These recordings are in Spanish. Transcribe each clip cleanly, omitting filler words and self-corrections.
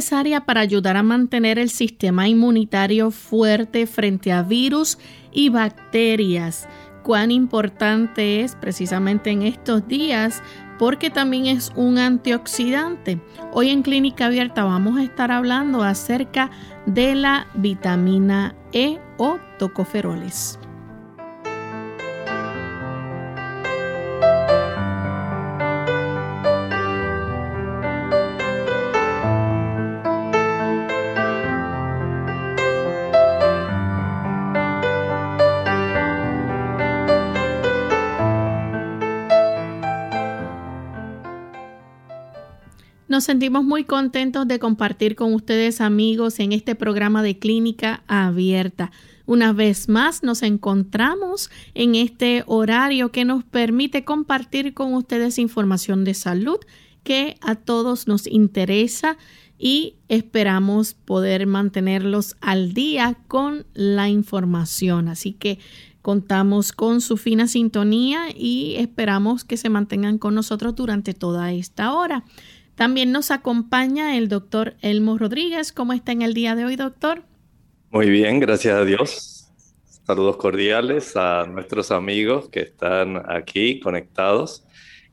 Necesaria para ayudar a mantener el sistema inmunitario fuerte frente a virus y bacterias. Cuán importante es precisamente en estos días porque también es un antioxidante. Hoy en Clínica Abierta vamos a estar hablando acerca de la vitamina E o tocoferoles. Nos sentimos muy contentos de compartir con ustedes, amigos, en este programa de Clínica Abierta. Una vez más nos encontramos en este horario que nos permite compartir con ustedes información de salud que a todos nos interesa y esperamos poder mantenerlos al día con la información. Así que contamos con su fina sintonía y esperamos que se mantengan con nosotros durante toda esta hora. También nos acompaña el doctor Elmo Rodríguez. ¿Cómo está en el día de hoy, doctor? Muy bien, gracias a Dios. Saludos cordiales a nuestros amigos que están aquí conectados.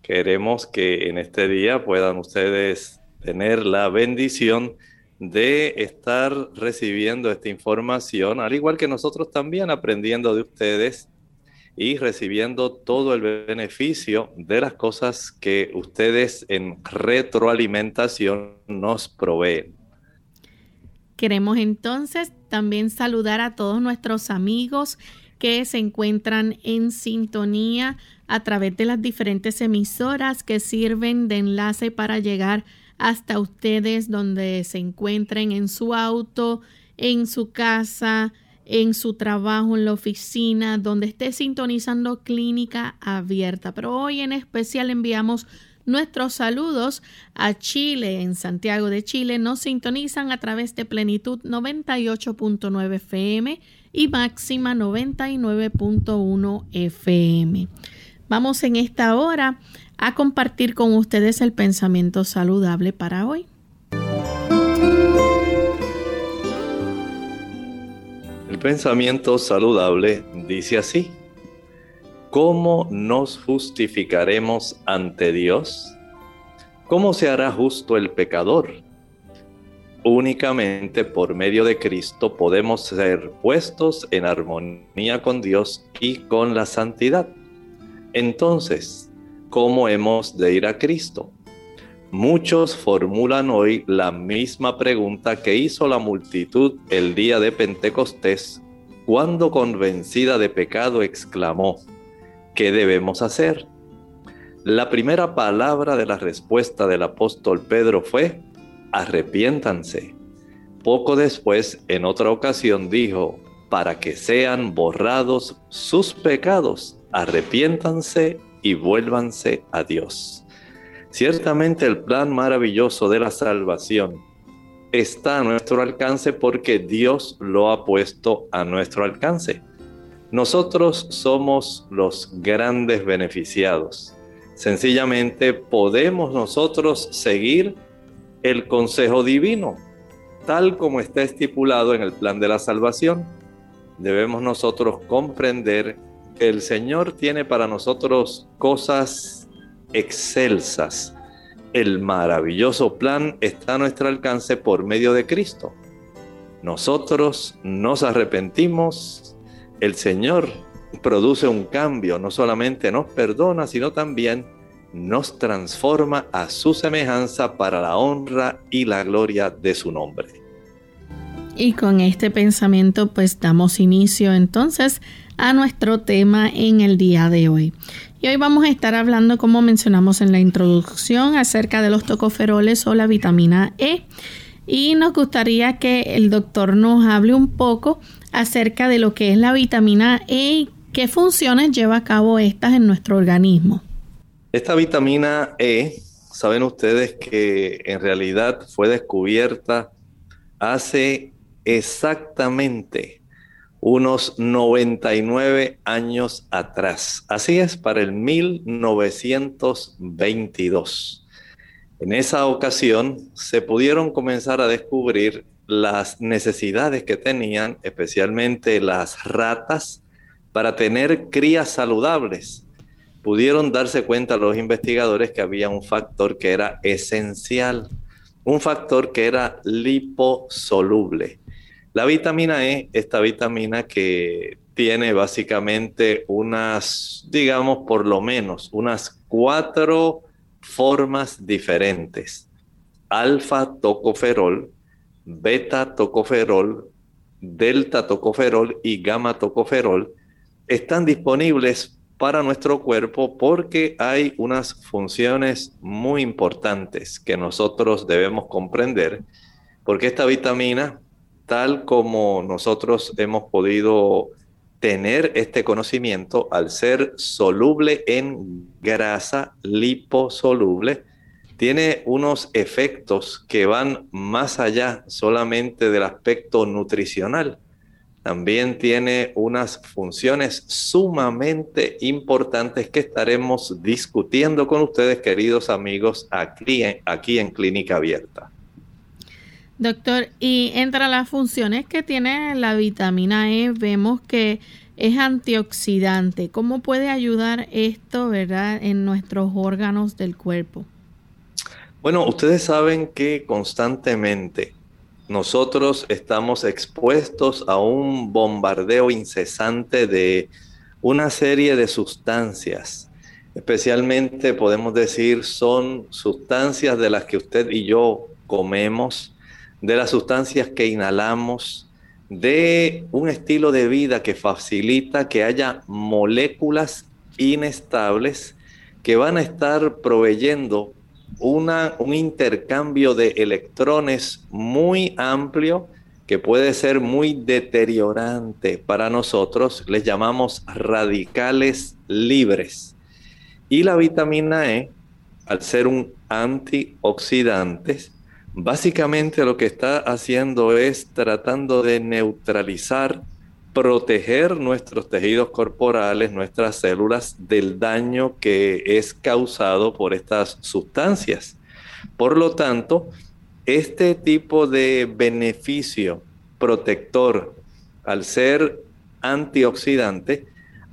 Queremos que en este día puedan ustedes tener la bendición de estar recibiendo esta información, al igual que nosotros también aprendiendo de ustedes y recibiendo todo el beneficio de las cosas que ustedes en retroalimentación nos proveen. Queremos entonces también saludar a todos nuestros amigos que se encuentran en sintonía a través de las diferentes emisoras que sirven de enlace para llegar hasta ustedes donde se encuentren en su auto, en su casa, en su trabajo, en la oficina, donde esté sintonizando Clínica Abierta. Pero hoy en especial enviamos nuestros saludos a Chile. En Santiago de Chile nos sintonizan a través de Plenitud 98.9 FM y Máxima 99.1 FM. Vamos en esta hora a compartir con ustedes el pensamiento saludable para hoy. El pensamiento saludable dice así: ¿Cómo nos justificaremos ante Dios? ¿Cómo se hará justo el pecador? Únicamente por medio de Cristo podemos ser puestos en armonía con Dios y con la santidad. Entonces, ¿cómo hemos de ir a Cristo? Muchos formulan hoy la misma pregunta que hizo la multitud el día de Pentecostés, cuando convencida de pecado exclamó: ¿qué debemos hacer? La primera palabra de la respuesta del apóstol Pedro fue: arrepiéntanse. Poco después, en otra ocasión dijo: para que sean borrados sus pecados, arrepiéntanse y vuélvanse a Dios. Ciertamente el plan maravilloso de la salvación está a nuestro alcance porque Dios lo ha puesto a nuestro alcance. Nosotros somos los grandes beneficiados. Sencillamente podemos nosotros seguir el consejo divino, tal como está estipulado en el plan de la salvación. Debemos nosotros comprender que el Señor tiene para nosotros cosas excelsas. El maravilloso plan está a nuestro alcance por medio de Cristo. Nosotros nos arrepentimos, el Señor produce un cambio, no solamente nos perdona, sino también nos transforma a su semejanza para la honra y la gloria de su nombre. Y con este pensamiento pues damos inicio entonces a nuestro tema en el día de hoy. Y hoy vamos a estar hablando, como mencionamos en la introducción, acerca de los tocoferoles o la vitamina E. Y nos gustaría que el doctor nos hable un poco acerca de lo que es la vitamina E y qué funciones lleva a cabo estas en nuestro organismo. Esta vitamina E, saben ustedes que en realidad fue descubierta hace exactamente unos 99 años atrás. Así es, para el 1922. En esa ocasión se pudieron comenzar a descubrir las necesidades que tenían, especialmente las ratas, para tener crías saludables. Pudieron darse cuenta los investigadores que había un factor que era esencial, un factor que era liposoluble. La vitamina E, esta vitamina que tiene básicamente unas, digamos por lo menos, unas 4 formas diferentes. Alfa-tocoferol, beta-tocoferol, delta-tocoferol y gamma-tocoferol están disponibles para nuestro cuerpo porque hay unas funciones muy importantes que nosotros debemos comprender, porque esta vitamina, tal como nosotros hemos podido tener este conocimiento, al ser soluble en grasa, liposoluble, tiene unos efectos que van más allá solamente del aspecto nutricional. También tiene unas funciones sumamente importantes que estaremos discutiendo con ustedes, queridos amigos, aquí en Clínica Abierta. Doctor, y entre las funciones que tiene la vitamina E, vemos que es antioxidante. ¿Cómo puede ayudar esto, verdad, en nuestros órganos del cuerpo? Bueno, ustedes saben que constantemente nosotros estamos expuestos a un bombardeo incesante de una serie de sustancias. Especialmente podemos decir son sustancias de las que usted y yo comemos, de las sustancias que inhalamos, de un estilo de vida que facilita que haya moléculas inestables que van a estar proveyendo un intercambio de electrones muy amplio que puede ser muy deteriorante para nosotros. Les llamamos radicales libres. Y la vitamina E, al ser un antioxidante, básicamente lo que está haciendo es tratando de neutralizar, proteger nuestros tejidos corporales, nuestras células, del daño que es causado por estas sustancias. Por lo tanto, este tipo de beneficio protector, al ser antioxidante,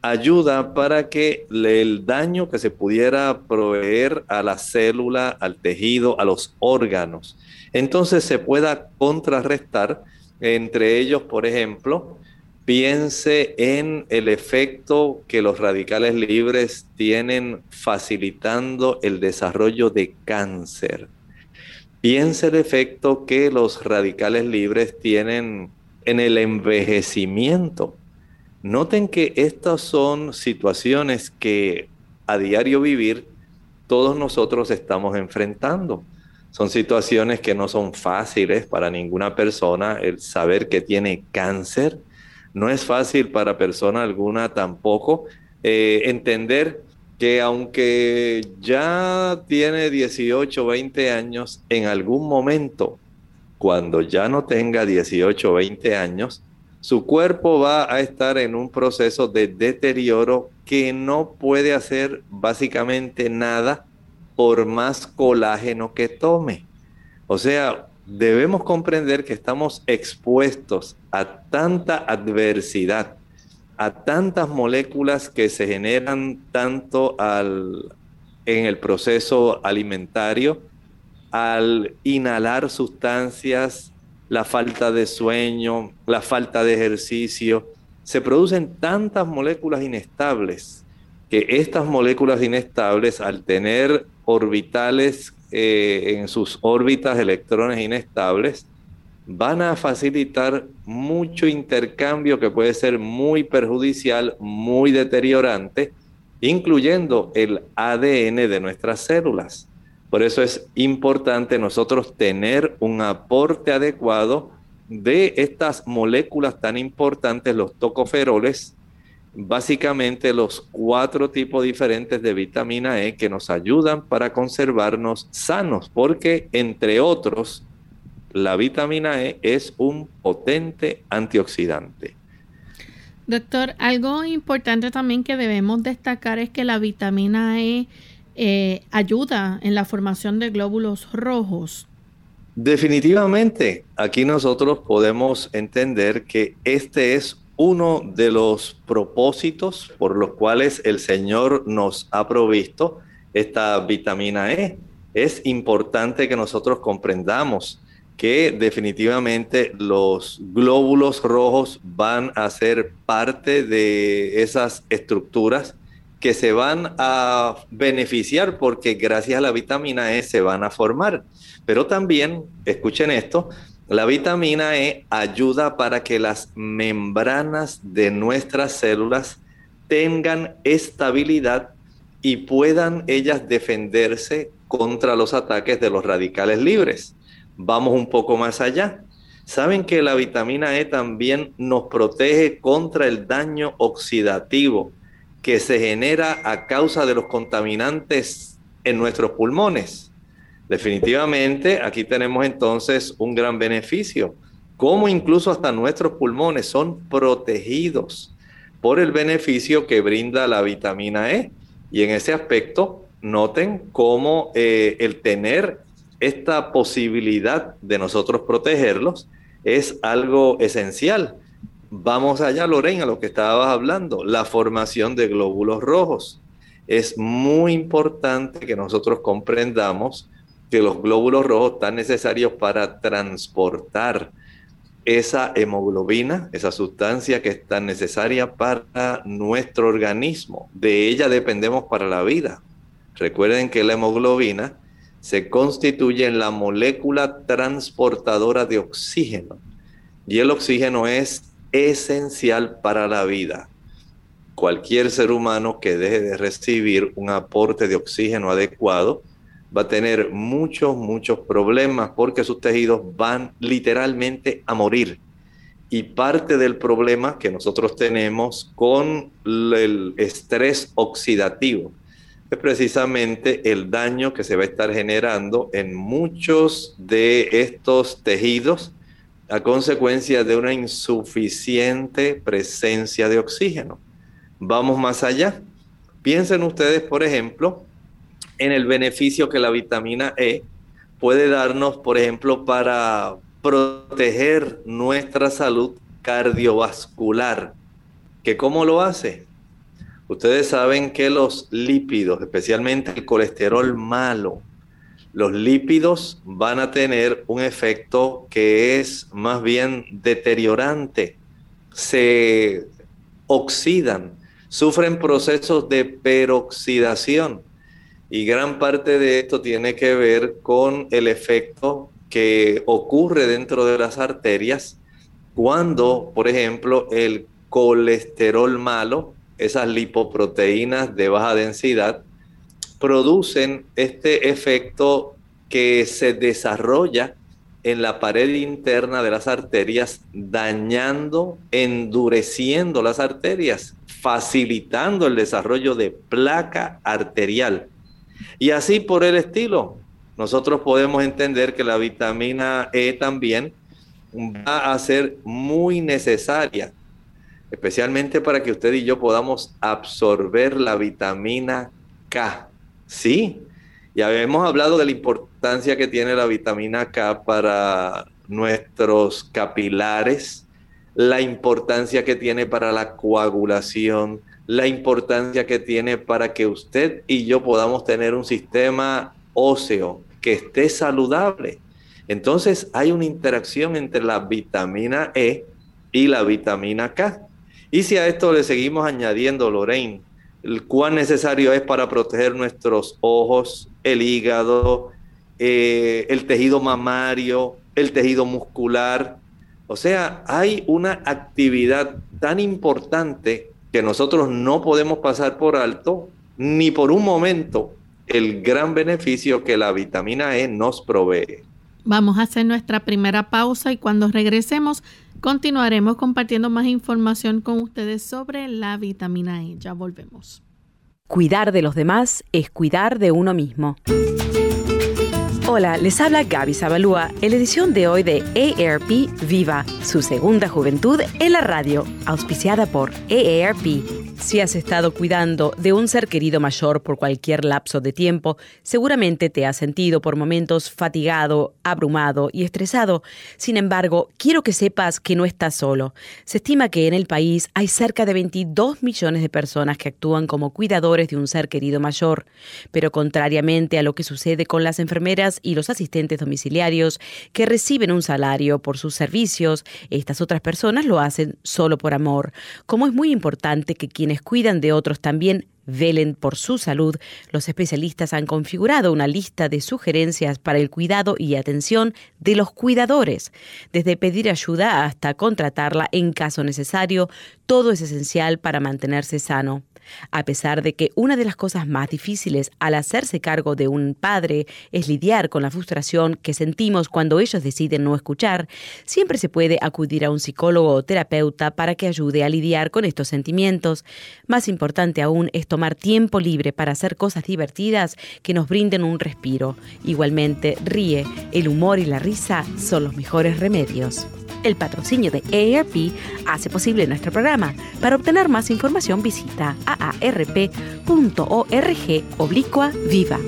ayuda para que el daño que se pudiera proveer a la célula, al tejido, a los órganos, entonces se pueda contrarrestar. Entre ellos, por ejemplo, piense en el efecto que los radicales libres tienen facilitando el desarrollo de cáncer. Piense el efecto que los radicales libres tienen en el envejecimiento. Noten que estas son situaciones que a diario vivir todos nosotros estamos enfrentando. Son situaciones que no son fáciles para ninguna persona. El saber que tiene cáncer no es fácil para persona alguna tampoco entender que aunque ya tiene 18 o 20 años, en algún momento, cuando ya no tenga 18 o 20 años, su cuerpo va a estar en un proceso de deterioro que no puede hacer básicamente nada por más colágeno que tome. O sea, debemos comprender que estamos expuestos a tanta adversidad, a tantas moléculas que se generan tanto en el proceso alimentario, al inhalar sustancias, la falta de sueño, la falta de ejercicio. Se producen tantas moléculas inestables que estas moléculas inestables, al tener orbitales en sus órbitas electrones inestables, van a facilitar mucho intercambio que puede ser muy perjudicial, muy deteriorante, incluyendo el ADN de nuestras células. Por eso es importante nosotros tener un aporte adecuado de estas moléculas tan importantes, los tocoferoles, básicamente los 4 tipos diferentes de vitamina E que nos ayudan para conservarnos sanos, porque entre otros, la vitamina E es un potente antioxidante. Doctor, algo importante también que debemos destacar es que la vitamina E ayuda en la formación de glóbulos rojos. Definitivamente, aquí nosotros podemos entender que este es uno de los propósitos por los cuales el Señor nos ha provisto esta vitamina E. Es importante que nosotros comprendamos que definitivamente los glóbulos rojos van a ser parte de esas estructuras que se van a beneficiar porque gracias a la vitamina E se van a formar. Pero también, escuchen esto, la vitamina E ayuda para que las membranas de nuestras células tengan estabilidad y puedan ellas defenderse contra los ataques de los radicales libres. Vamos un poco más allá. ¿Saben que la vitamina E también nos protege contra el daño oxidativo que se genera a causa de los contaminantes en nuestros pulmones? Definitivamente, aquí tenemos entonces un gran beneficio, como incluso hasta nuestros pulmones son protegidos por el beneficio que brinda la vitamina E. Y en ese aspecto, noten cómo el tener esta posibilidad de nosotros protegerlos es algo esencial. Vamos allá, Lorraine, a lo que estabas hablando, la formación de glóbulos rojos. Es muy importante que nosotros comprendamos que los glóbulos rojos están necesarios para transportar esa hemoglobina, esa sustancia que es tan necesaria para nuestro organismo. De ella dependemos para la vida. Recuerden que la hemoglobina se constituye en la molécula transportadora de oxígeno. Y el oxígeno es esencial para la vida. Cualquier ser humano que deje de recibir un aporte de oxígeno adecuado va a tener muchos problemas porque sus tejidos van literalmente a morir. Y parte del problema que nosotros tenemos con el estrés oxidativo es precisamente el daño que se va a estar generando en muchos de estos tejidos a consecuencia de una insuficiente presencia de oxígeno. Vamos más allá. Piensen ustedes, por ejemplo, en el beneficio que la vitamina E puede darnos, por ejemplo, para proteger nuestra salud cardiovascular. ¿Que cómo lo hace? Ustedes saben que los lípidos, especialmente el colesterol malo, los lípidos van a tener un efecto que es más bien deteriorante. Se oxidan, sufren procesos de peroxidación. Y gran parte de esto tiene que ver con el efecto que ocurre dentro de las arterias cuando, por ejemplo, el colesterol malo, esas lipoproteínas de baja densidad, producen este efecto que se desarrolla en la pared interna de las arterias, dañando, endureciendo las arterias, facilitando el desarrollo de placa arterial. Y así por el estilo, nosotros podemos entender que la vitamina E también va a ser muy necesaria, especialmente para que usted y yo podamos absorber la vitamina K. Sí, ya hemos hablado de la importancia que tiene la vitamina K para nuestros capilares, la importancia que tiene para la coagulación, la importancia que tiene para que usted y yo podamos tener un sistema óseo que esté saludable. Entonces hay una interacción entre la vitamina E y la vitamina K. Y si a esto le seguimos añadiendo, Lorraine, cuán necesario es para proteger nuestros ojos, el hígado, el tejido mamario, el tejido muscular. O sea, hay una actividad tan importante que nosotros no podemos pasar por alto ni por un momento el gran beneficio que la vitamina E nos provee. Vamos a hacer nuestra primera pausa y cuando regresemos continuaremos compartiendo más información con ustedes sobre la vitamina E. Ya volvemos. Cuidar de los demás es cuidar de uno mismo. Hola, les habla Gaby Zabalúa en la edición de hoy de AARP Viva, su segunda juventud en la radio, auspiciada por AARP. Si has estado cuidando de un ser querido mayor por cualquier lapso de tiempo, seguramente te has sentido por momentos fatigado, abrumado y estresado. Sin embargo, quiero que sepas que no estás solo. Se estima que en el país hay cerca de 22 millones de personas que actúan como cuidadores de un ser querido mayor. Pero contrariamente a lo que sucede con las enfermeras y los asistentes domiciliarios que reciben un salario por sus servicios, estas otras personas lo hacen solo por amor. Como es muy importante que quienes cuidan de otros también velen por su salud, los especialistas han configurado una lista de sugerencias para el cuidado y atención de los cuidadores. Desde pedir ayuda hasta contratarla en caso necesario, todo es esencial para mantenerse sano. A pesar de que una de las cosas más difíciles al hacerse cargo de un padre es lidiar con la frustración que sentimos cuando ellos deciden no escuchar, siempre se puede acudir a un psicólogo o terapeuta para que ayude a lidiar con estos sentimientos. Más importante aún es tomar tiempo libre para hacer cosas divertidas que nos brinden un respiro. Igualmente, ríe. El humor y la risa son los mejores remedios. El patrocinio de AARP hace posible nuestro programa. Para obtener más información visita aarp.org/viva.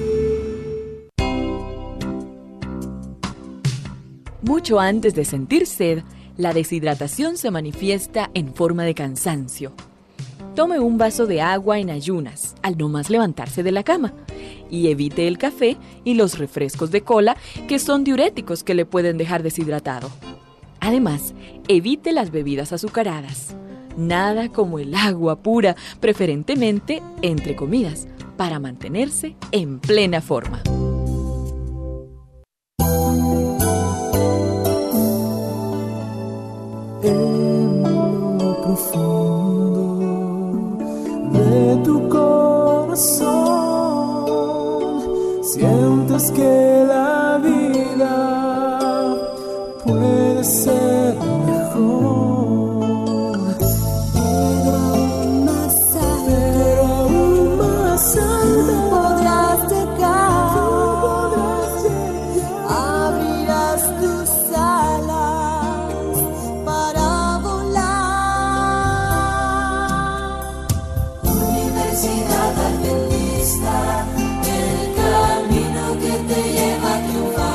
Mucho antes de sentir sed, la deshidratación se manifiesta en forma de cansancio. Tome un vaso de agua en ayunas, al no más levantarse de la cama, y evite el café y los refrescos de cola, que son diuréticos que le pueden dejar deshidratado. Además, evite las bebidas azucaradas. Nada como el agua pura, preferentemente entre comidas, para mantenerse en plena forma. En lo profundo de tu corazón, sientes que la vida ser mejor, pero aún más alto podrás llegar, abrirás tus alas para volar. Universidad Adventista, el camino que te lleva a triunfar.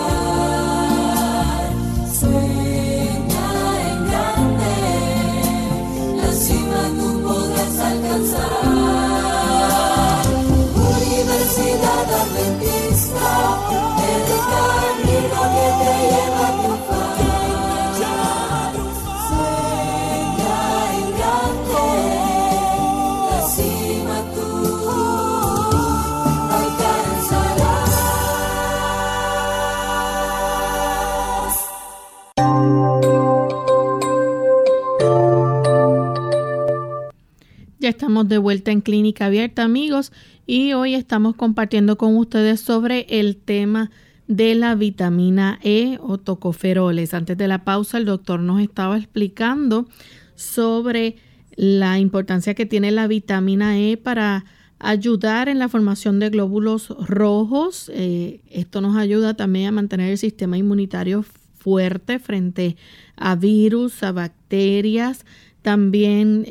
Estamos de vuelta en Clínica Abierta, amigos, y hoy estamos compartiendo con ustedes sobre el tema de la vitamina E o tocoferoles. Antes de la pausa, el doctor nos estaba explicando sobre la importancia que tiene la vitamina E para ayudar en la formación de glóbulos rojos. Esto nos ayuda también a mantener el sistema inmunitario fuerte frente a virus, a bacterias. También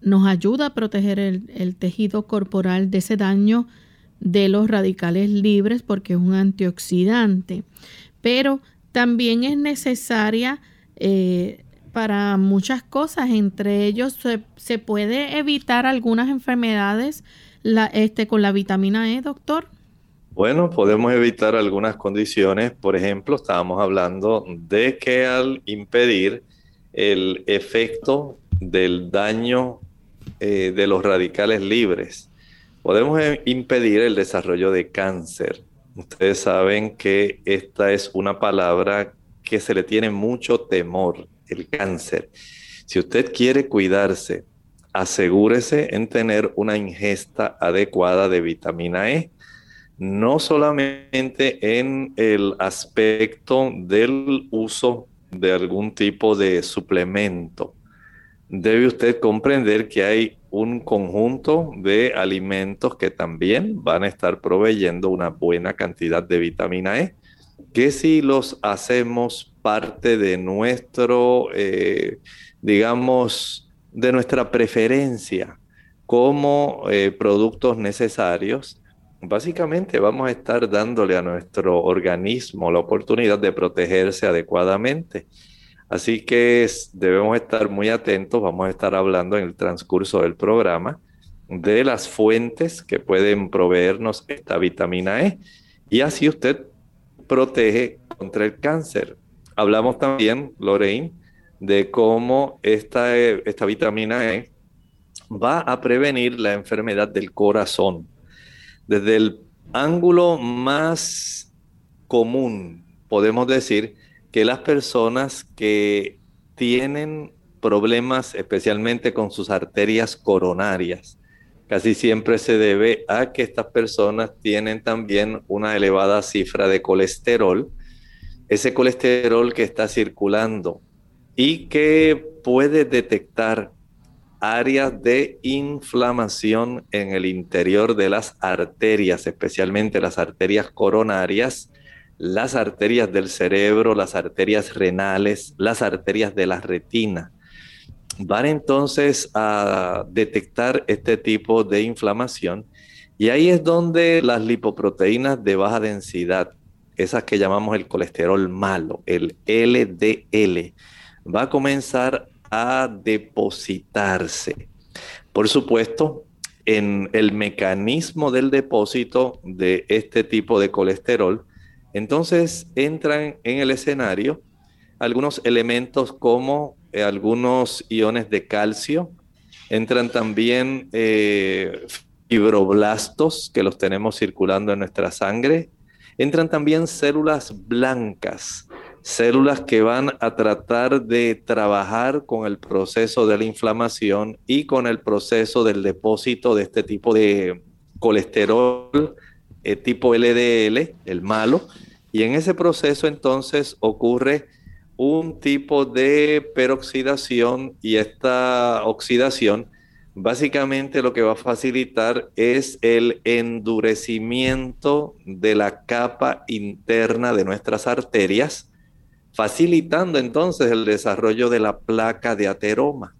nos ayuda a proteger el tejido corporal de ese daño de los radicales libres porque es un antioxidante. Pero también es necesaria para muchas cosas, entre ellos se puede evitar algunas enfermedades con la vitamina E, doctor. Bueno, podemos evitar algunas condiciones. Por ejemplo, estábamos hablando de que al impedir el efecto del daño de los radicales libres, podemos impedir el desarrollo de cáncer. Ustedes saben que esta es una palabra que se le tiene mucho temor, el cáncer. Si usted quiere cuidarse, asegúrese en tener una ingesta adecuada de vitamina E, no solamente en el aspecto del uso de algún tipo de suplemento. Debe usted comprender que hay un conjunto de alimentos que también van a estar proveyendo una buena cantidad de vitamina E, que si los hacemos parte de nuestro, de nuestra preferencia como productos necesarios, básicamente vamos a estar dándole a nuestro organismo la oportunidad de protegerse adecuadamente. Así que debemos estar muy atentos. Vamos a estar hablando en el transcurso del programa de las fuentes que pueden proveernos esta vitamina E, y así usted protege contra el cáncer. Hablamos también, Lorraine, de cómo esta vitamina E va a prevenir la enfermedad del corazón. Desde el ángulo más común, podemos decir que las personas que tienen problemas, especialmente con sus arterias coronarias, casi siempre se debe a que estas personas tienen también una elevada cifra de colesterol. Ese colesterol que está circulando y que puede detectar áreas de inflamación en el interior de las arterias, especialmente las arterias coronarias, las arterias del cerebro, las arterias renales, las arterias de la retina. Van entonces a detectar este tipo de inflamación, y ahí es donde las lipoproteínas de baja densidad, esas que llamamos el colesterol malo, el LDL, va a comenzar a depositarse. Por supuesto, en el mecanismo del depósito de este tipo de colesterol, entonces entran en el escenario algunos elementos como algunos iones de calcio, entran también fibroblastos que los tenemos circulando en nuestra sangre, entran también células blancas, células que van a tratar de trabajar con el proceso de la inflamación y con el proceso del depósito de este tipo de colesterol tipo LDL, el malo, y en ese proceso entonces ocurre un tipo de peroxidación, y esta oxidación básicamente lo que va a facilitar es el endurecimiento de la capa interna de nuestras arterias, facilitando entonces el desarrollo de la placa de ateroma.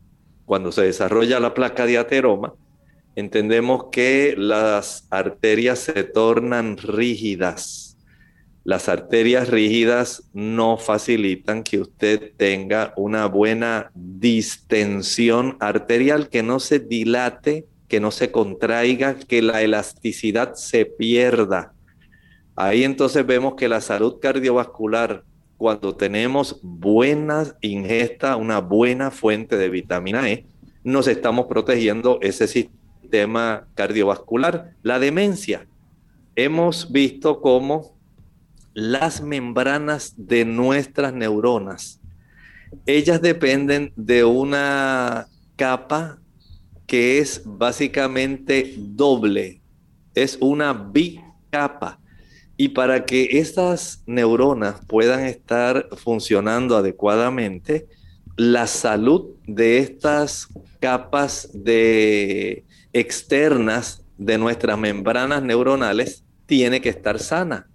Cuando se desarrolla la placa de ateroma, entendemos que las arterias se tornan rígidas. Las arterias rígidas no facilitan que usted tenga una buena distensión arterial, que no se dilate, que no se contraiga, que la elasticidad se pierda. Ahí entonces vemos que la salud cardiovascular, cuando tenemos buena ingesta, una buena fuente de vitamina E, nos estamos protegiendo ese sistema cardiovascular. La demencia. Hemos visto cómo las membranas de nuestras neuronas, ellas dependen de una capa que es básicamente doble, es una bicapa, y Y para que estas neuronas puedan estar funcionando adecuadamente, la salud de estas capas externas de nuestras membranas neuronales tiene que estar sana.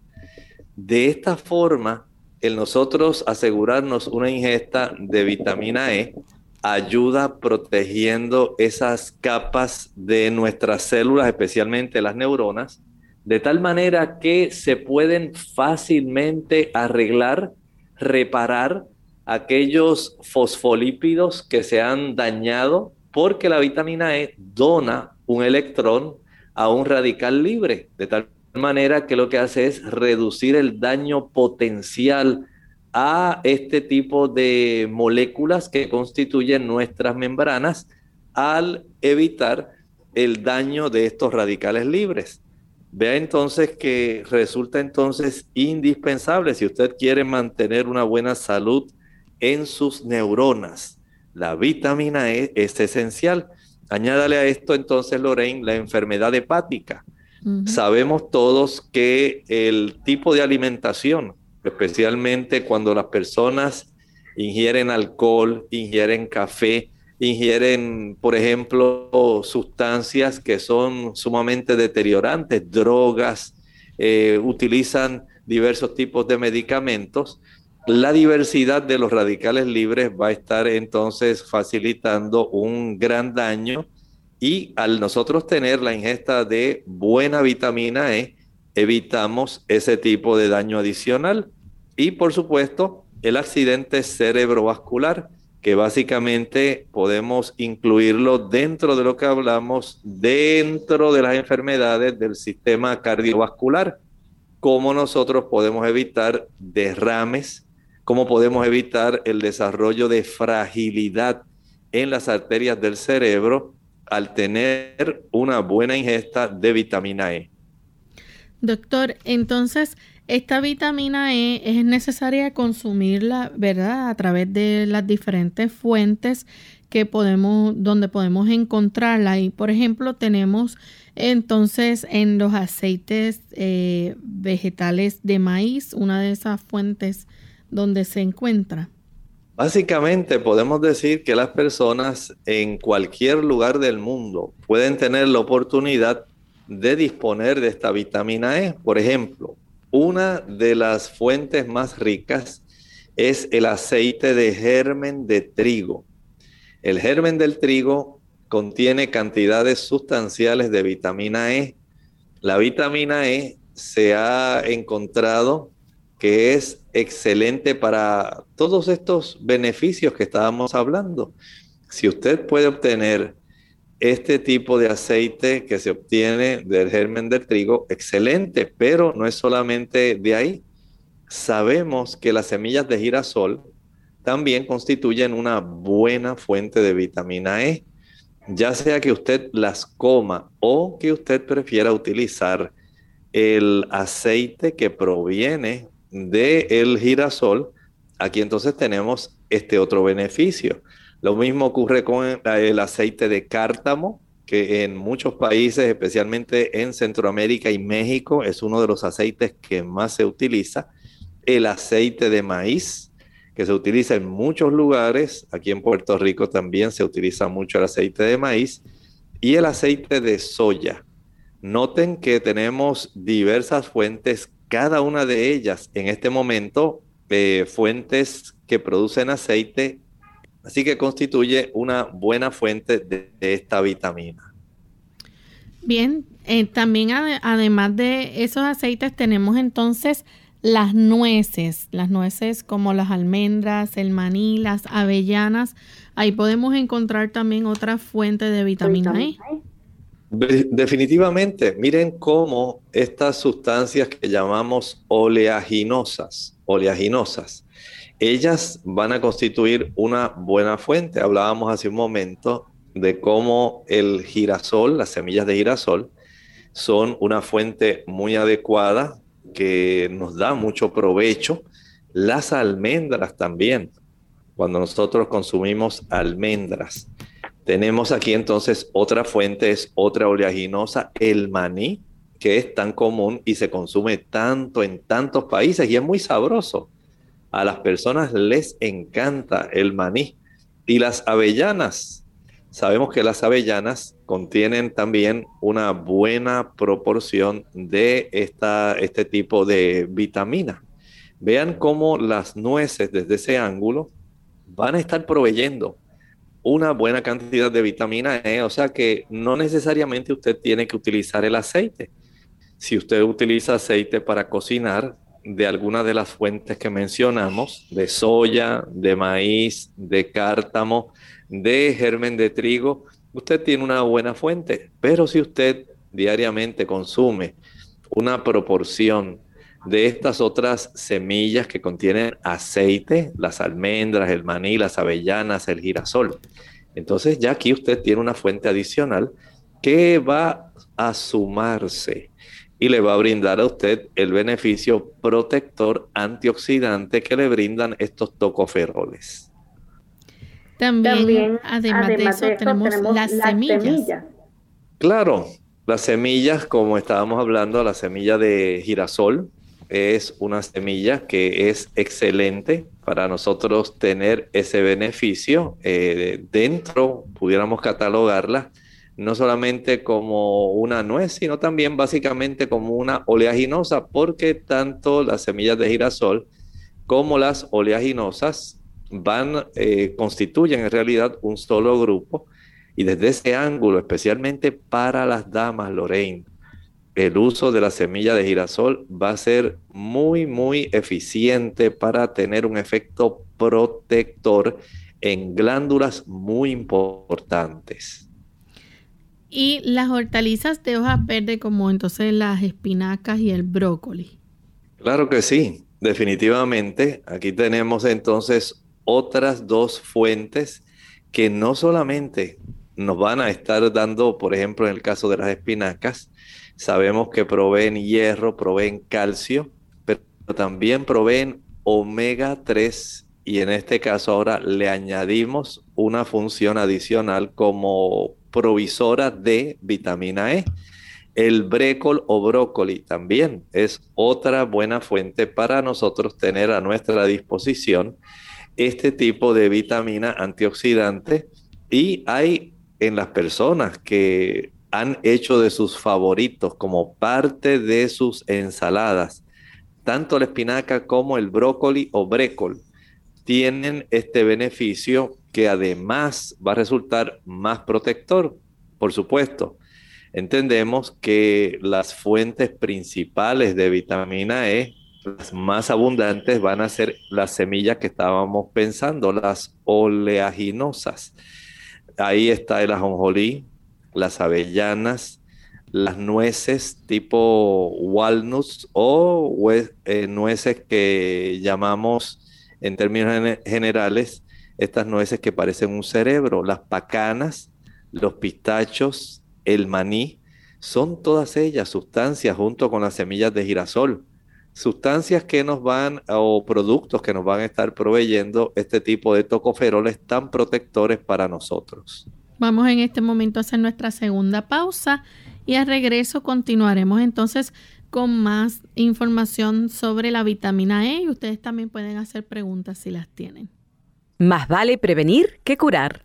De esta forma, el nosotros asegurarnos una ingesta de vitamina E ayuda protegiendo esas capas de nuestras células, especialmente las neuronas, de tal manera que se pueden fácilmente arreglar, reparar aquellos fosfolípidos que se han dañado, porque la vitamina E dona un electrón a un radical libre, de tal manera que lo que hace es reducir el daño potencial a este tipo de moléculas que constituyen nuestras membranas al evitar el daño de estos radicales libres. Vea entonces que resulta entonces indispensable, si usted quiere mantener una buena salud en sus neuronas, la vitamina E es esencial. Añádale a esto entonces, Lorraine, la enfermedad hepática. Uh-huh. Sabemos todos que el tipo de alimentación, especialmente cuando las personas ingieren alcohol, ingieren café, ingieren, por ejemplo, sustancias que son sumamente deteriorantes, drogas, utilizan diversos tipos de medicamentos, la diversidad de los radicales libres va a estar entonces facilitando un gran daño, y al nosotros tener la ingesta de buena vitamina E, evitamos ese tipo de daño adicional. Y por supuesto, el accidente cerebrovascular, que básicamente podemos incluirlo dentro de lo que hablamos, dentro de las enfermedades del sistema cardiovascular, cómo nosotros podemos evitar derrames, cómo podemos evitar el desarrollo de fragilidad en las arterias del cerebro al tener una buena ingesta de vitamina E. Doctor, entonces, esta vitamina E es necesaria consumirla, ¿verdad? A través de las diferentes fuentes donde podemos encontrarla. Y, por ejemplo, tenemos entonces en los aceites vegetales de maíz, una de esas fuentes donde se encuentra. Básicamente podemos decir que las personas en cualquier lugar del mundo pueden tener la oportunidad de disponer de esta vitamina E. Por ejemplo, una de las fuentes más ricas es el aceite de germen de trigo. El germen del trigo contiene cantidades sustanciales de vitamina E. La vitamina E se ha encontrado que es excelente para todos estos beneficios que estábamos hablando. Si usted puede obtener este tipo de aceite que se obtiene del germen del trigo, excelente, pero no es solamente de ahí. Sabemos que las semillas de girasol también constituyen una buena fuente de vitamina E, ya sea que usted las coma o que usted prefiera utilizar el aceite que proviene del girasol. Aquí entonces tenemos este otro beneficio. Lo mismo ocurre con el aceite de cártamo, que en muchos países, especialmente en Centroamérica y México, es uno de los aceites que más se utiliza. El aceite de maíz, que se utiliza en muchos lugares. Aquí en Puerto Rico también se utiliza mucho el aceite de maíz. Y el aceite de soya. Noten que tenemos diversas fuentes, cada una de ellas en este momento, fuentes que producen aceite. Así que constituye una buena fuente de esta vitamina. Bien, también además de esos aceites tenemos entonces las nueces como las almendras, el maní, las avellanas. Ahí podemos encontrar también otra fuente de vitamina E. Definitivamente, miren cómo estas sustancias que llamamos oleaginosas, ellas van a constituir una buena fuente. Hablábamos hace un momento de cómo el girasol, las semillas de girasol, son una fuente muy adecuada que nos da mucho provecho. Las almendras también. Cuando nosotros consumimos almendras, tenemos aquí entonces otra fuente, es otra oleaginosa, el maní, que es tan común y se consume tanto en tantos países y es muy sabroso. A las personas les encanta el maní y las avellanas. Sabemos que las avellanas contienen también una buena proporción de este tipo de vitamina. Vean cómo las nueces desde ese ángulo van a estar proveyendo una buena cantidad de vitamina E, o sea que no necesariamente usted tiene que utilizar el aceite. Si usted utiliza aceite para cocinar de alguna de las fuentes que mencionamos, de soya, de maíz, de cártamo, de germen de trigo, usted tiene una buena fuente. Pero si usted diariamente consume una proporción de estas otras semillas que contienen aceite, las almendras, el maní, las avellanas, el girasol, entonces ya aquí usted tiene una fuente adicional que va a sumarse y le va a brindar a usted el beneficio protector antioxidante que le brindan estos tocoferoles. También además de eso, tenemos las semillas. Claro, las semillas, como estábamos hablando, la semilla de girasol, es una semilla que es excelente para nosotros tener ese beneficio. Dentro pudiéramos catalogarla no solamente como una nuez, sino también básicamente como una oleaginosa, porque tanto las semillas de girasol como las oleaginosas constituyen en realidad un solo grupo. Y desde ese ángulo, especialmente para las damas, Lorraine, el uso de la semilla de girasol va a ser muy, muy eficiente para tener un efecto protector en glándulas muy importantes. Y las hortalizas de hojas verdes, como entonces las espinacas y el brócoli. Claro que sí, definitivamente. Aquí tenemos entonces otras dos fuentes que no solamente nos van a estar dando, por ejemplo, en el caso de las espinacas, sabemos que proveen hierro, proveen calcio, pero también proveen omega 3 y en este caso ahora le añadimos una función adicional como provisora de vitamina E. El brécol o brócoli también es otra buena fuente para nosotros tener a nuestra disposición este tipo de vitamina antioxidante y hay en las personas que han hecho de sus favoritos como parte de sus ensaladas. Tanto la espinaca como el brócoli o brécol tienen este beneficio que además va a resultar más protector, por supuesto. Entendemos que las fuentes principales de vitamina E, las más abundantes, van a ser las semillas que estábamos pensando, las oleaginosas. Ahí está el ajonjolí, las avellanas, las nueces tipo walnuts o nueces que llamamos en términos generales, estas nueces que parecen un cerebro, las pacanas, los pistachos, el maní, son todas ellas sustancias junto con las semillas de girasol, sustancias que nos van o productos que nos van a estar proveyendo este tipo de tocoferoles tan protectores para nosotros. Vamos en este momento a hacer nuestra segunda pausa y al regreso continuaremos entonces con más información sobre la vitamina E y ustedes también pueden hacer preguntas si las tienen. Más vale prevenir que curar.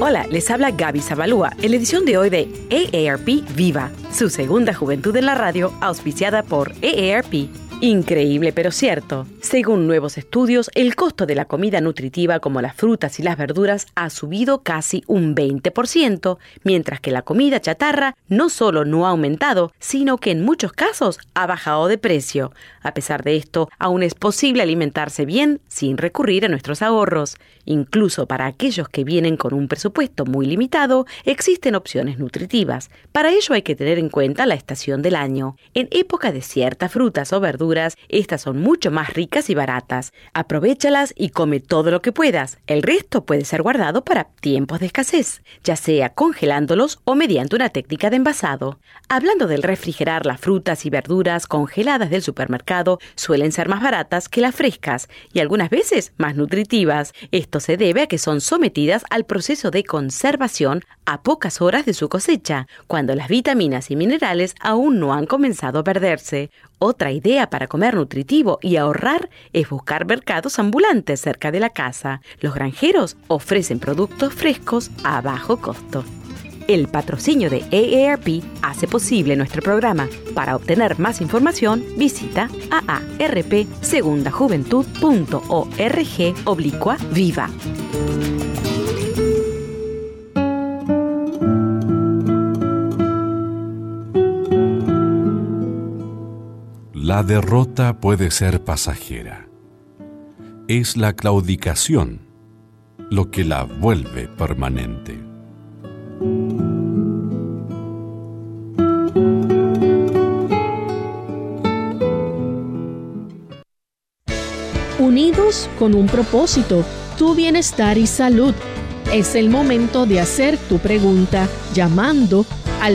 Hola, les habla Gaby Zabalúa en la edición de hoy de AARP Viva, su segunda juventud en la radio auspiciada por AARP. Increíble pero cierto, según nuevos estudios, el costo de la comida nutritiva como las frutas y las verduras ha subido casi un 20%, mientras que la comida chatarra no solo no ha aumentado, sino que en muchos casos ha bajado de precio. A pesar de esto, aún es posible alimentarse bien sin recurrir a nuestros ahorros. Incluso para aquellos que vienen con un presupuesto muy limitado, existen opciones nutritivas. Para ello hay que tener en cuenta la estación del año. En época de ciertas frutas o verduras, verduras, estas son mucho más ricas y baratas. Aprovéchalas y come todo lo que puedas. El resto puede ser guardado para tiempos de escasez, ya sea congelándolos o mediante una técnica de envasado. Hablando del refrigerar, las frutas y verduras congeladas del supermercado suelen ser más baratas que las frescas y algunas veces más nutritivas. Esto se debe a que son sometidas al proceso de conservación a pocas horas de su cosecha, cuando las vitaminas y minerales aún no han comenzado a perderse. Otra idea para comer nutritivo y ahorrar es buscar mercados ambulantes cerca de la casa. Los granjeros ofrecen productos frescos a bajo costo. El patrocinio de AARP hace posible nuestro programa. Para obtener más información, visita aarpsegundajuventud.org/viva. La derrota puede ser pasajera. Es la claudicación lo que la vuelve permanente. Unidos con un propósito, tu bienestar y salud. Es el momento de hacer tu pregunta llamando al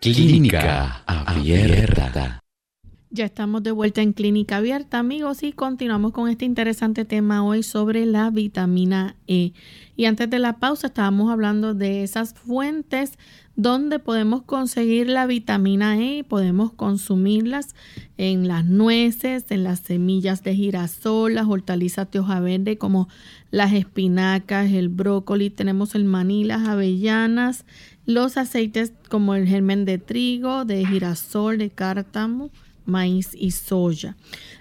Clínica Abierta. Ya estamos de vuelta en Clínica Abierta, amigos, y continuamos con este interesante tema hoy sobre la vitamina E. Y antes de la pausa estábamos hablando de esas fuentes donde podemos conseguir la vitamina E y podemos consumirlas en las nueces, en las semillas de girasol, las hortalizas de hoja verde como las espinacas, el brócoli, tenemos el maní, las avellanas, los aceites como el germen de trigo, de girasol, de cártamo, maíz y soya.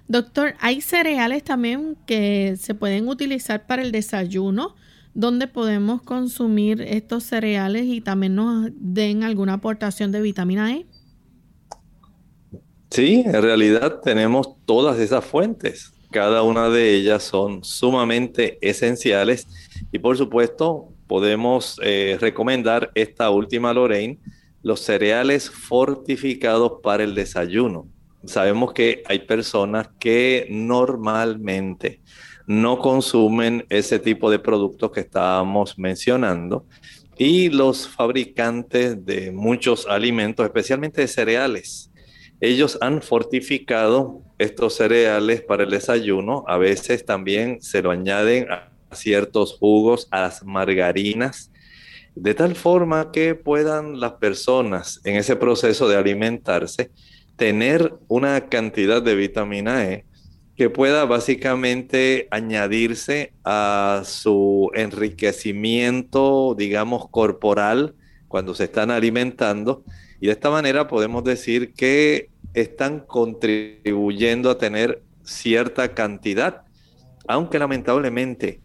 Doctor, hay cereales también que se pueden utilizar para el desayuno, donde podemos consumir estos cereales y también nos den alguna aportación de vitamina E. Sí, en realidad tenemos todas esas fuentes. Cada una de ellas son sumamente esenciales y por supuesto podemos recomendar esta última, Lorraine, los cereales fortificados para el desayuno. Sabemos que hay personas que normalmente no consumen ese tipo de productos que estábamos mencionando y los fabricantes de muchos alimentos, especialmente de cereales, ellos han fortificado estos cereales para el desayuno. A veces también se lo añaden a ciertos jugos, a las margarinas, de tal forma que puedan las personas en ese proceso de alimentarse tener una cantidad de vitamina E que pueda básicamente añadirse a su enriquecimiento, digamos, corporal cuando se están alimentando. Y de esta manera podemos decir que están contribuyendo a tener cierta cantidad, aunque lamentablemente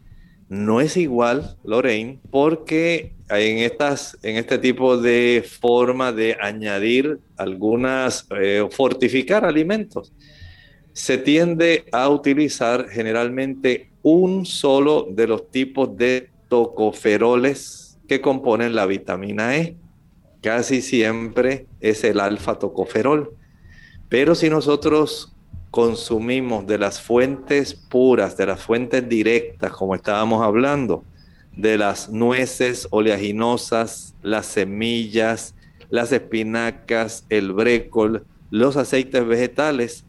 no es igual, Lorraine, porque en este tipo de forma de añadir algunas, fortificar alimentos, se tiende a utilizar generalmente un solo de los tipos de tocoferoles que componen la vitamina E. Casi siempre es el alfa-tocoferol. Pero si nosotros consumimos de las fuentes puras, de las fuentes directas, como estábamos hablando, de las nueces oleaginosas, las semillas, las espinacas, el brécol, los aceites vegetales,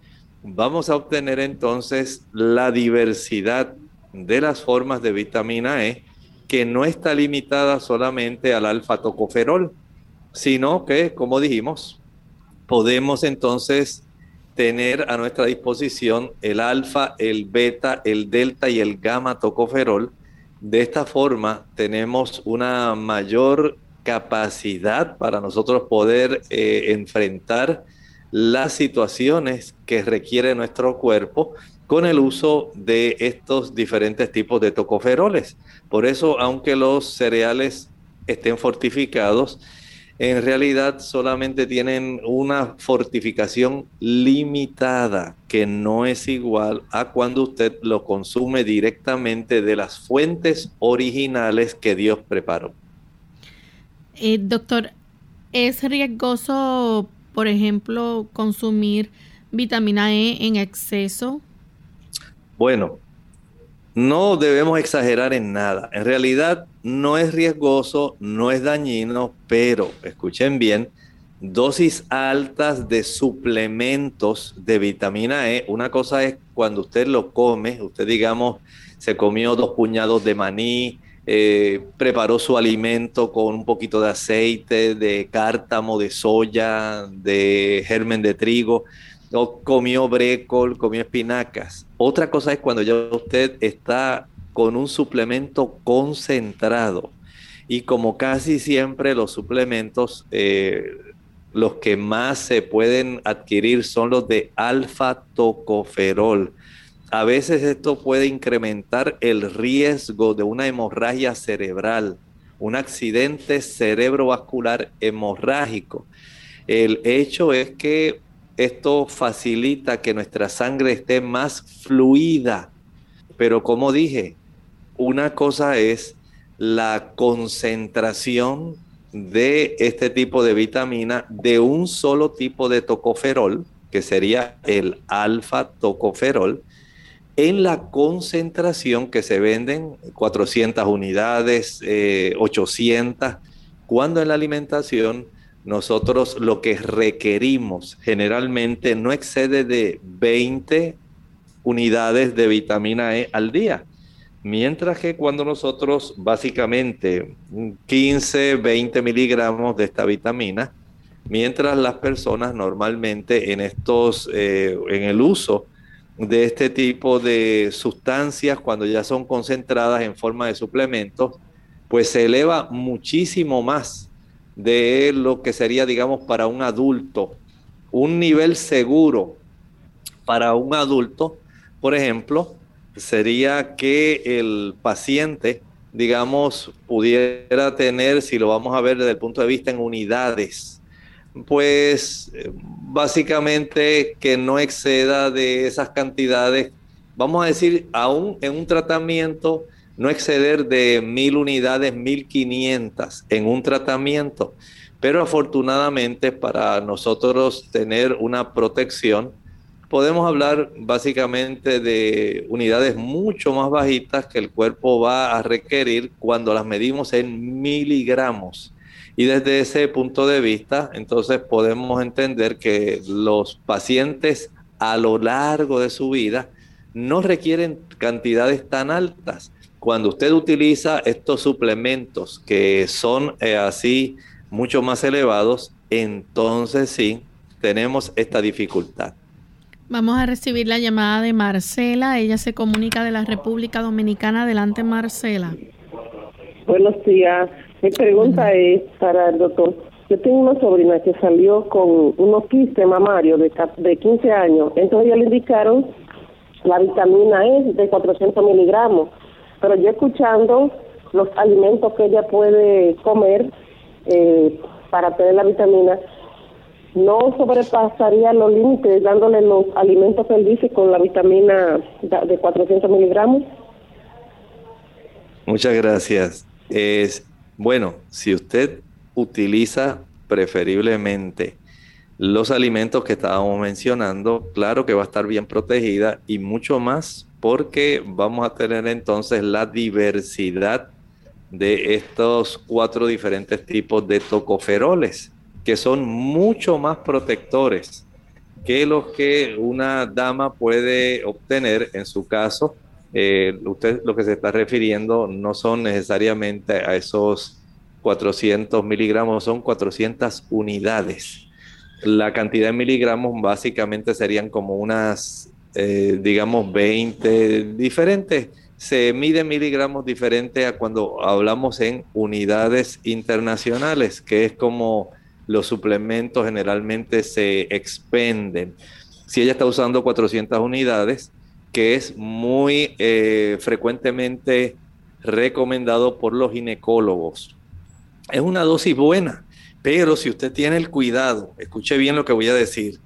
vamos a obtener entonces la diversidad de las formas de vitamina E que no está limitada solamente al alfa-tocoferol, sino que, como dijimos, podemos entonces tener a nuestra disposición el alfa, el beta, el delta y el gamma-tocoferol. De esta forma tenemos una mayor capacidad para nosotros poder enfrentar las situaciones que requiere nuestro cuerpo con el uso de estos diferentes tipos de tocoferoles. Por eso, aunque los cereales estén fortificados, en realidad solamente tienen una fortificación limitada, que no es igual a cuando usted lo consume directamente de las fuentes originales que Dios preparó. Doctor, ¿es riesgoso, por ejemplo, consumir vitamina E en exceso? Bueno, no debemos exagerar en nada. En realidad no es riesgoso, no es dañino, pero, escuchen bien, dosis altas de suplementos de vitamina E. Una cosa es cuando usted lo come, usted digamos se comió 2 puñados de maní, preparó su alimento con un poquito de aceite, de cártamo, de soya, de germen de trigo, o comió brécol, comió espinacas. Otra cosa es cuando ya usted está con un suplemento concentrado, y como casi siempre los suplementos, los que más se pueden adquirir son los de alfa-tocoferol. A veces esto puede incrementar el riesgo de una hemorragia cerebral, un accidente cerebrovascular hemorrágico. El hecho es que esto facilita que nuestra sangre esté más fluida. Pero como dije, una cosa es la concentración de este tipo de vitamina de un solo tipo de tocoferol, que sería el alfa-tocoferol, en la concentración que se venden, 400 unidades, 800, cuando en la alimentación nosotros lo que requerimos generalmente no excede de 20 unidades de vitamina E al día. Mientras que cuando nosotros básicamente 15, 20 miligramos de esta vitamina, mientras las personas normalmente en el uso de este tipo de sustancias, cuando ya son concentradas en forma de suplementos, pues se eleva muchísimo más de lo que sería, digamos, para un adulto. Un nivel seguro para un adulto, por ejemplo, sería que el paciente, digamos, pudiera tener, si lo vamos a ver desde el punto de vista en unidades, pues básicamente que no exceda de esas cantidades, vamos a decir, aún en un tratamiento, no exceder de 1,000 unidades, 1,500 en un tratamiento. Pero afortunadamente para nosotros tener una protección, podemos hablar básicamente de unidades mucho más bajitas que el cuerpo va a requerir cuando las medimos en miligramos. Y desde ese punto de vista, entonces podemos entender que los pacientes a lo largo de su vida no requieren cantidades tan altas. Cuando usted utiliza estos suplementos que son así mucho más elevados, entonces sí tenemos esta dificultad. Vamos a recibir la llamada de Marcela. Ella se comunica de la República Dominicana. Adelante, Marcela. Buenos días. Mi pregunta es para el doctor. Yo tengo una sobrina que salió con unos quistes mamarios de 15 años. Entonces ya le indicaron la vitamina E de 400 miligramos. Pero yo escuchando los alimentos que ella puede comer para tener la vitamina, no sobrepasaría los límites dándole los alimentos que él dice con la vitamina de 400 miligramos. Muchas gracias. Bueno, si usted utiliza preferiblemente los alimentos que estábamos mencionando, claro que va a estar bien protegida y mucho más, porque vamos a tener entonces la diversidad de estos 4 diferentes tipos de tocoferoles, que son mucho más protectores que los que una dama puede obtener. En su caso, usted lo que se está refiriendo no son necesariamente a esos 400 miligramos, son 400 unidades. La cantidad de miligramos básicamente serían como unas 20 diferentes. Se mide miligramos diferente a cuando hablamos en unidades internacionales, que es como los suplementos generalmente se expenden. Si ella está usando 400 unidades, que es muy frecuentemente recomendado por los ginecólogos, es una dosis buena, pero si usted tiene el cuidado, escuche bien lo que voy a decir,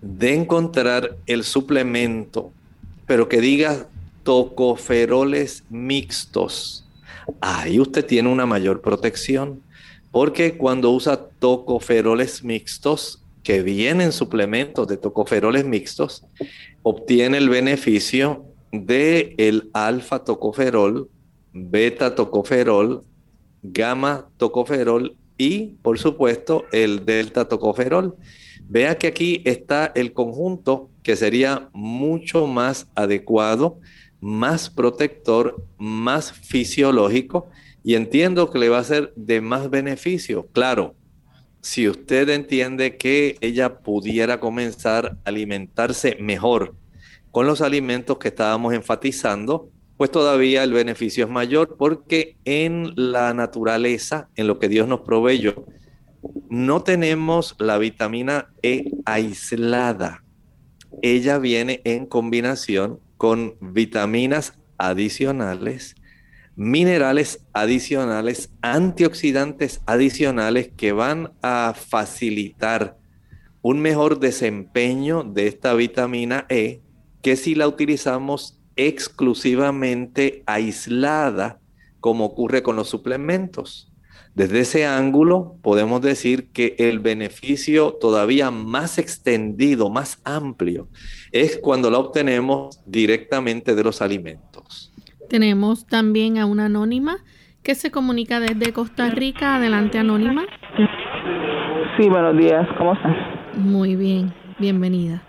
de encontrar el suplemento, pero que diga tocoferoles mixtos, ahí usted tiene una mayor protección, porque cuando usa tocoferoles mixtos, que vienen suplementos de tocoferoles mixtos, obtiene el beneficio del alfa-tocoferol, beta-tocoferol, gamma-tocoferol y, por supuesto, el delta-tocoferol. Vea que aquí está el conjunto que sería mucho más adecuado, más protector, más fisiológico, y entiendo que le va a ser de más beneficio. Claro, si usted entiende que ella pudiera comenzar a alimentarse mejor con los alimentos que estábamos enfatizando, pues todavía el beneficio es mayor, porque en la naturaleza, en lo que Dios nos proveyó, no tenemos la vitamina E aislada. Ella viene en combinación con vitaminas adicionales, minerales adicionales, antioxidantes adicionales que van a facilitar un mejor desempeño de esta vitamina E, que si la utilizamos exclusivamente aislada, como ocurre con los suplementos. Desde ese ángulo podemos decir que el beneficio todavía más extendido, más amplio, es cuando la obtenemos directamente de los alimentos. Tenemos también a una anónima que se comunica desde Costa Rica. Adelante, anónima. Sí, buenos días. ¿Cómo estás? Muy bien. Bienvenida.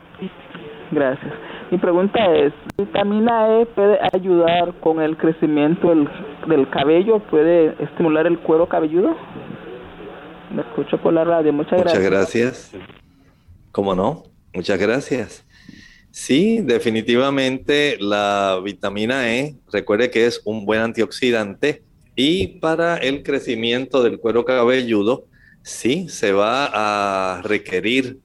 Gracias. Mi pregunta es, ¿vitamina E puede ayudar con el crecimiento del cabello? ¿Puede estimular el cuero cabelludo? Me escucho por la radio. Muchas gracias. ¿Cómo no? Muchas gracias. Sí, definitivamente la vitamina E, recuerde que es un buen antioxidante, y para el crecimiento del cuero cabelludo, sí, se va a requerir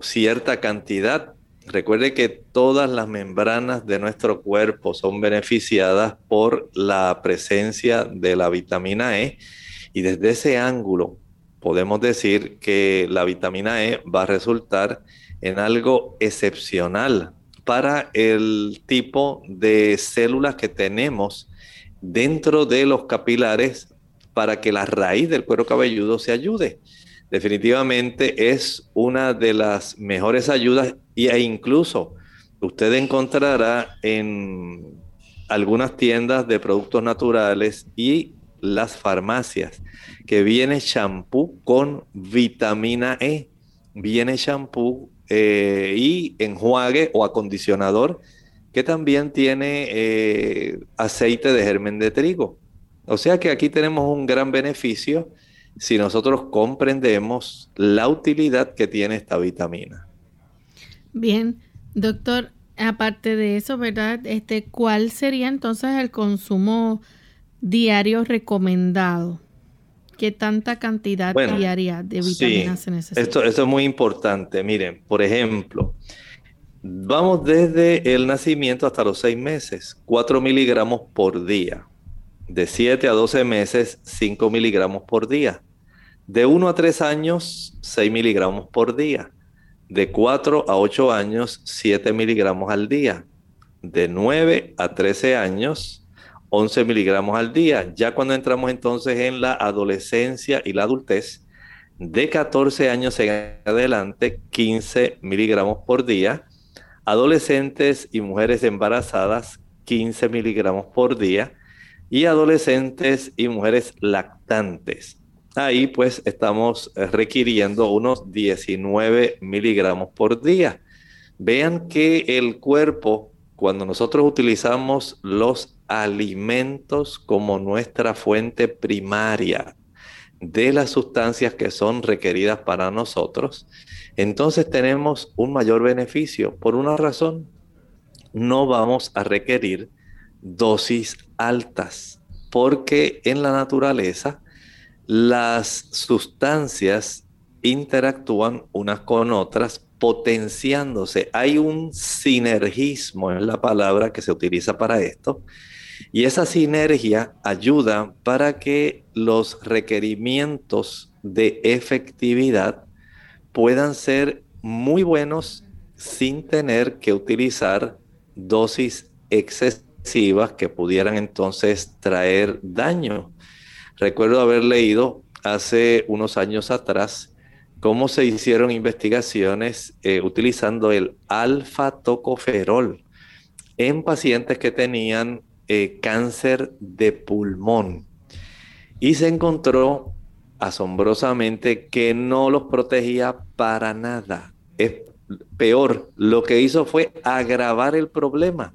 cierta cantidad. Recuerde que todas las membranas de nuestro cuerpo son beneficiadas por la presencia de la vitamina E, y desde ese ángulo podemos decir que la vitamina E va a resultar en algo excepcional para el tipo de células que tenemos dentro de los capilares para que la raíz del cuero cabelludo se ayude. Definitivamente es una de las mejores ayudas, e incluso usted encontrará en algunas tiendas de productos naturales y las farmacias que viene champú con vitamina E, viene champú y enjuague o acondicionador que también tiene aceite de germen de trigo. O sea que aquí tenemos un gran beneficio si nosotros comprendemos la utilidad que tiene esta vitamina. Bien, doctor, aparte de eso, ¿verdad? ¿Cuál sería entonces el consumo diario recomendado? ¿Qué tanta cantidad diaria de vitaminas se necesita? Esto es muy importante. Miren, por ejemplo, vamos desde el nacimiento hasta los 6 meses, 4 miligramos por día. De 7 a 12 meses, 5 miligramos por día. De 1 a 3 años, 6 miligramos por día. De 4 a 8 años, 7 miligramos al día. De 9 a 13 años, 11 miligramos al día. Ya cuando entramos entonces en la adolescencia y la adultez, de 14 años en adelante, 15 miligramos por día. Adolescentes y mujeres embarazadas, 15 miligramos por día. Y adolescentes y mujeres lactantes. Ahí pues estamos requiriendo unos 19 miligramos por día. Vean que el cuerpo, cuando nosotros utilizamos los alimentos como nuestra fuente primaria de las sustancias que son requeridas para nosotros, entonces tenemos un mayor beneficio. Por una razón, no vamos a requerir dosis altas, porque en la naturaleza las sustancias interactúan unas con otras, potenciándose. Hay un sinergismo, es la palabra que se utiliza para esto, y esa sinergia ayuda para que los requerimientos de efectividad puedan ser muy buenos sin tener que utilizar dosis excesivas que pudieran entonces traer daño. Recuerdo haber leído hace unos años atrás cómo se hicieron investigaciones utilizando el alfa-tocoferol en pacientes que tenían cáncer de pulmón. Y se encontró asombrosamente que no los protegía para nada. Es peor, lo que hizo fue agravar el problema.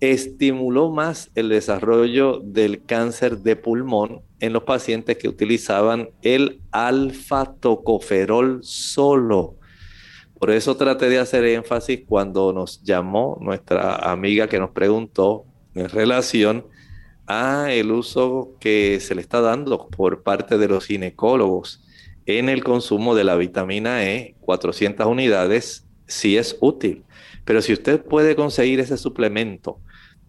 Estimuló más el desarrollo del cáncer de pulmón en los pacientes que utilizaban el alfa-tocoferol solo. Por eso traté de hacer énfasis cuando nos llamó nuestra amiga que nos preguntó en relación a el uso que se le está dando por parte de los ginecólogos en el consumo de la vitamina E, 400 unidades, si es útil. Pero si usted puede conseguir ese suplemento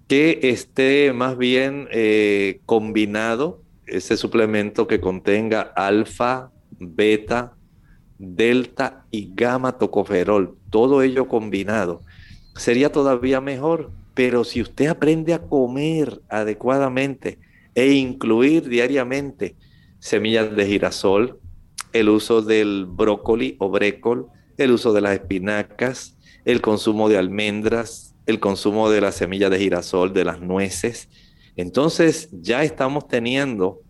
que esté más bien combinado, ese suplemento que contenga alfa, beta, delta y gamma-tocoferol, todo ello combinado, sería todavía mejor. Pero si usted aprende a comer adecuadamente e incluir diariamente semillas de girasol, el uso del brócoli o brécol, el uso de las espinacas, el consumo de almendras, el consumo de las semillas de girasol, de las nueces, entonces ya estamos teniendo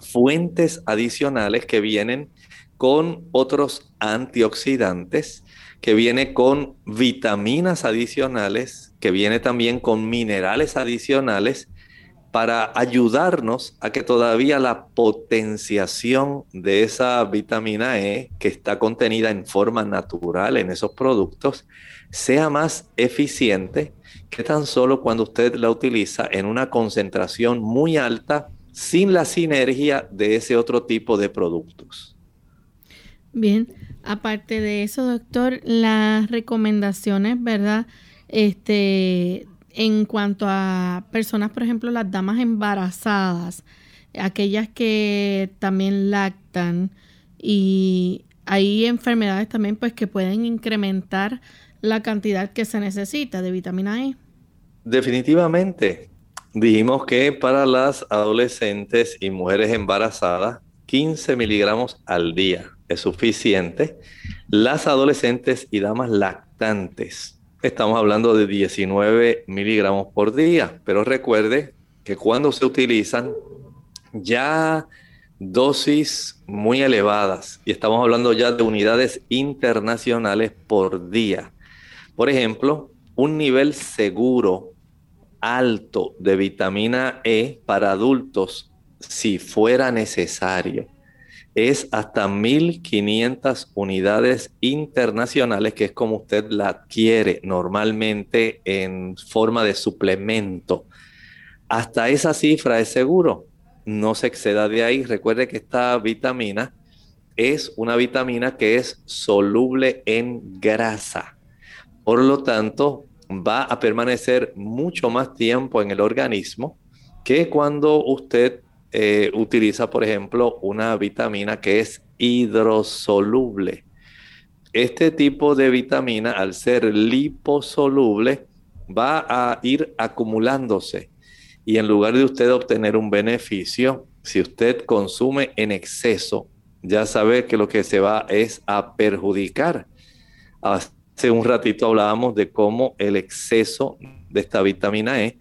fuentes adicionales que vienen con otros antioxidantes, que viene con vitaminas adicionales, que viene también con minerales adicionales para ayudarnos a que todavía la potenciación de esa vitamina E que está contenida en forma natural en esos productos sea más eficiente que tan solo cuando usted la utiliza en una concentración muy alta sin la sinergia de ese otro tipo de productos. Bien, aparte de eso, doctor, las recomendaciones, ¿verdad? En cuanto a personas, por ejemplo, las damas embarazadas, aquellas que también lactan, y hay enfermedades también pues que pueden incrementar la cantidad que se necesita de vitamina E. Definitivamente. Dijimos que para las adolescentes y mujeres embarazadas, 15 miligramos al día es suficiente. Las adolescentes y damas lactantes, estamos hablando de 19 miligramos por día, pero recuerde que cuando se utilizan ya dosis muy elevadas, y estamos hablando ya de unidades internacionales por día. Por ejemplo, un nivel seguro alto de vitamina E para adultos, si fuera necesario, es hasta 1.500 unidades internacionales, que es como usted la adquiere normalmente en forma de suplemento. Hasta esa cifra es seguro, no se exceda de ahí. Recuerde que esta vitamina es una vitamina que es soluble en grasa. Por lo tanto, va a permanecer mucho más tiempo en el organismo que cuando usted utiliza, por ejemplo, una vitamina que es hidrosoluble. Este tipo de vitamina, al ser liposoluble, va a ir acumulándose. Y en lugar de usted obtener un beneficio, si usted consume en exceso, ya sabe que lo que se va es a perjudicar. Hace un ratito hablábamos de cómo el exceso de esta vitamina E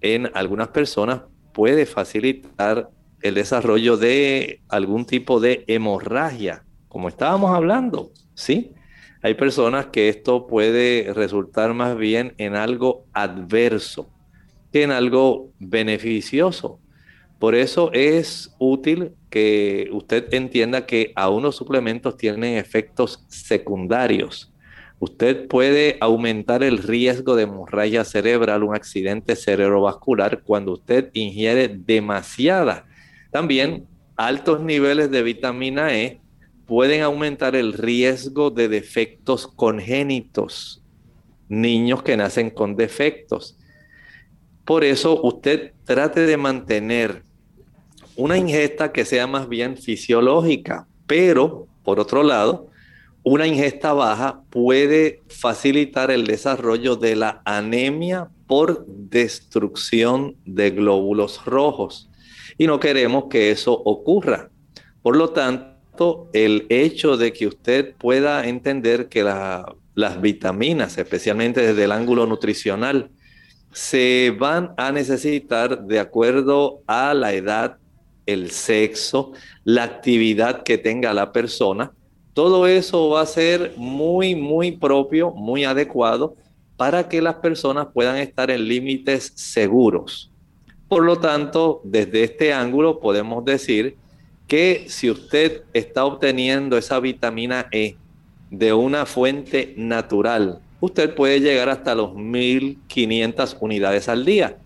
en algunas personas puede facilitar el desarrollo de algún tipo de hemorragia, como estábamos hablando, ¿sí? Hay personas que esto puede resultar más bien en algo adverso que en algo beneficioso. Por eso es útil que usted entienda que aún los suplementos tienen efectos secundarios. Usted puede aumentar el riesgo de hemorragia cerebral, un accidente cerebrovascular, cuando usted ingiere demasiada. También altos niveles de vitamina E pueden aumentar el riesgo de defectos congénitos, niños que nacen con defectos. Por eso usted trate de mantener una ingesta que sea más bien fisiológica, pero por otro lado, una ingesta baja puede facilitar el desarrollo de la anemia por destrucción de glóbulos rojos y no queremos que eso ocurra. Por lo tanto, el hecho de que usted pueda entender que las vitaminas, especialmente desde el ángulo nutricional, se van a necesitar de acuerdo a la edad, el sexo, la actividad que tenga la persona. Todo eso va a ser muy, muy propio, muy adecuado para que las personas puedan estar en límites seguros. Por lo tanto, desde este ángulo podemos decir que si usted está obteniendo esa vitamina E de una fuente natural, usted puede llegar hasta los 1.500 unidades al día.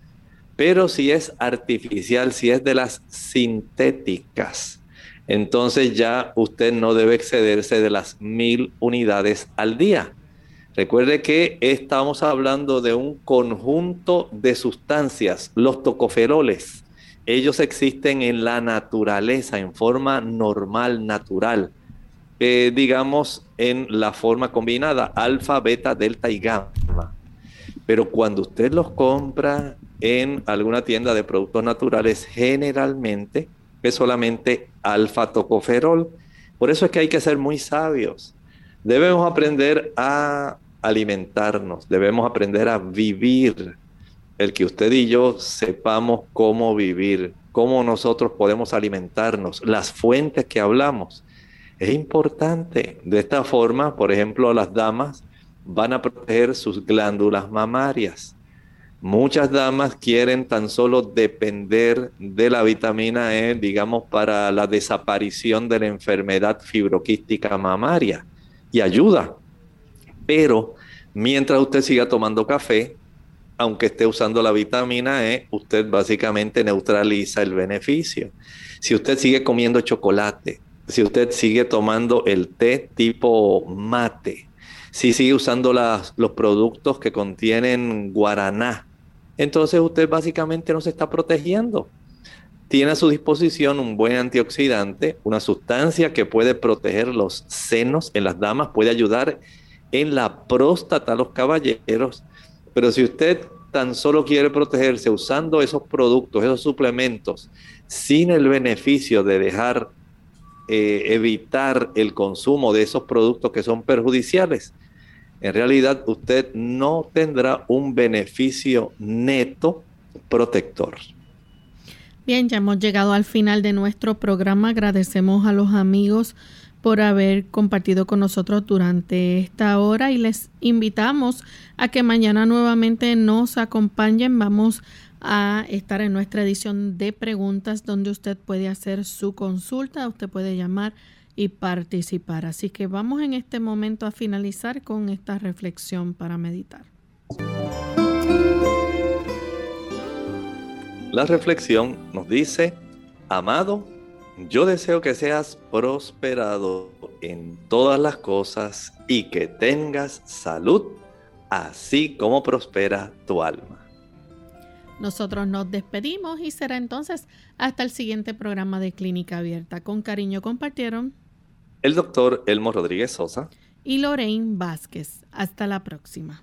Pero si es artificial, si es de las sintéticas, entonces ya usted no debe excederse de las 1.000 unidades al día. Recuerde que estamos hablando de un conjunto de sustancias, los tocoferoles. Ellos existen en la naturaleza, en forma normal, natural. Digamos en la forma combinada, alfa, beta, delta y gamma. Pero cuando usted los compra en alguna tienda de productos naturales, generalmente es solamente alfa-tocoferol. Por eso es que hay que ser muy sabios. Debemos aprender a alimentarnos, debemos aprender a vivir. El que usted y yo sepamos cómo vivir, cómo nosotros podemos alimentarnos, las fuentes que hablamos, es importante. De esta forma, por ejemplo, las damas van a proteger sus glándulas mamarias. Muchas damas quieren tan solo depender de la vitamina E, digamos, para la desaparición de la enfermedad fibroquística mamaria, y ayuda. Pero mientras usted siga tomando café, aunque esté usando la vitamina E, usted básicamente neutraliza el beneficio. Si usted sigue comiendo chocolate, si usted sigue tomando el té tipo mate, si sigue usando los productos que contienen guaraná, entonces usted básicamente no se está protegiendo. Tiene a su disposición un buen antioxidante, una sustancia que puede proteger los senos en las damas, puede ayudar en la próstata a los caballeros. Pero si usted tan solo quiere protegerse usando esos productos, esos suplementos, sin el beneficio de evitar el consumo de esos productos que son perjudiciales, en realidad usted no tendrá un beneficio neto protector. Bien, ya hemos llegado al final de nuestro programa. Agradecemos a los amigos por haber compartido con nosotros durante esta hora y les invitamos a que mañana nuevamente nos acompañen. Vamos a estar en nuestra edición de preguntas donde usted puede hacer su consulta, usted puede llamar y participar. Así que vamos en este momento a finalizar con esta reflexión para meditar. La reflexión nos dice: amado, yo deseo que seas prosperado en todas las cosas y que tengas salud, así como prospera tu alma. Nosotros nos despedimos y será entonces hasta el siguiente programa de Clínica Abierta. Con cariño compartieron el doctor Elmo Rodríguez Sosa y Lorraine Vázquez. Hasta la próxima.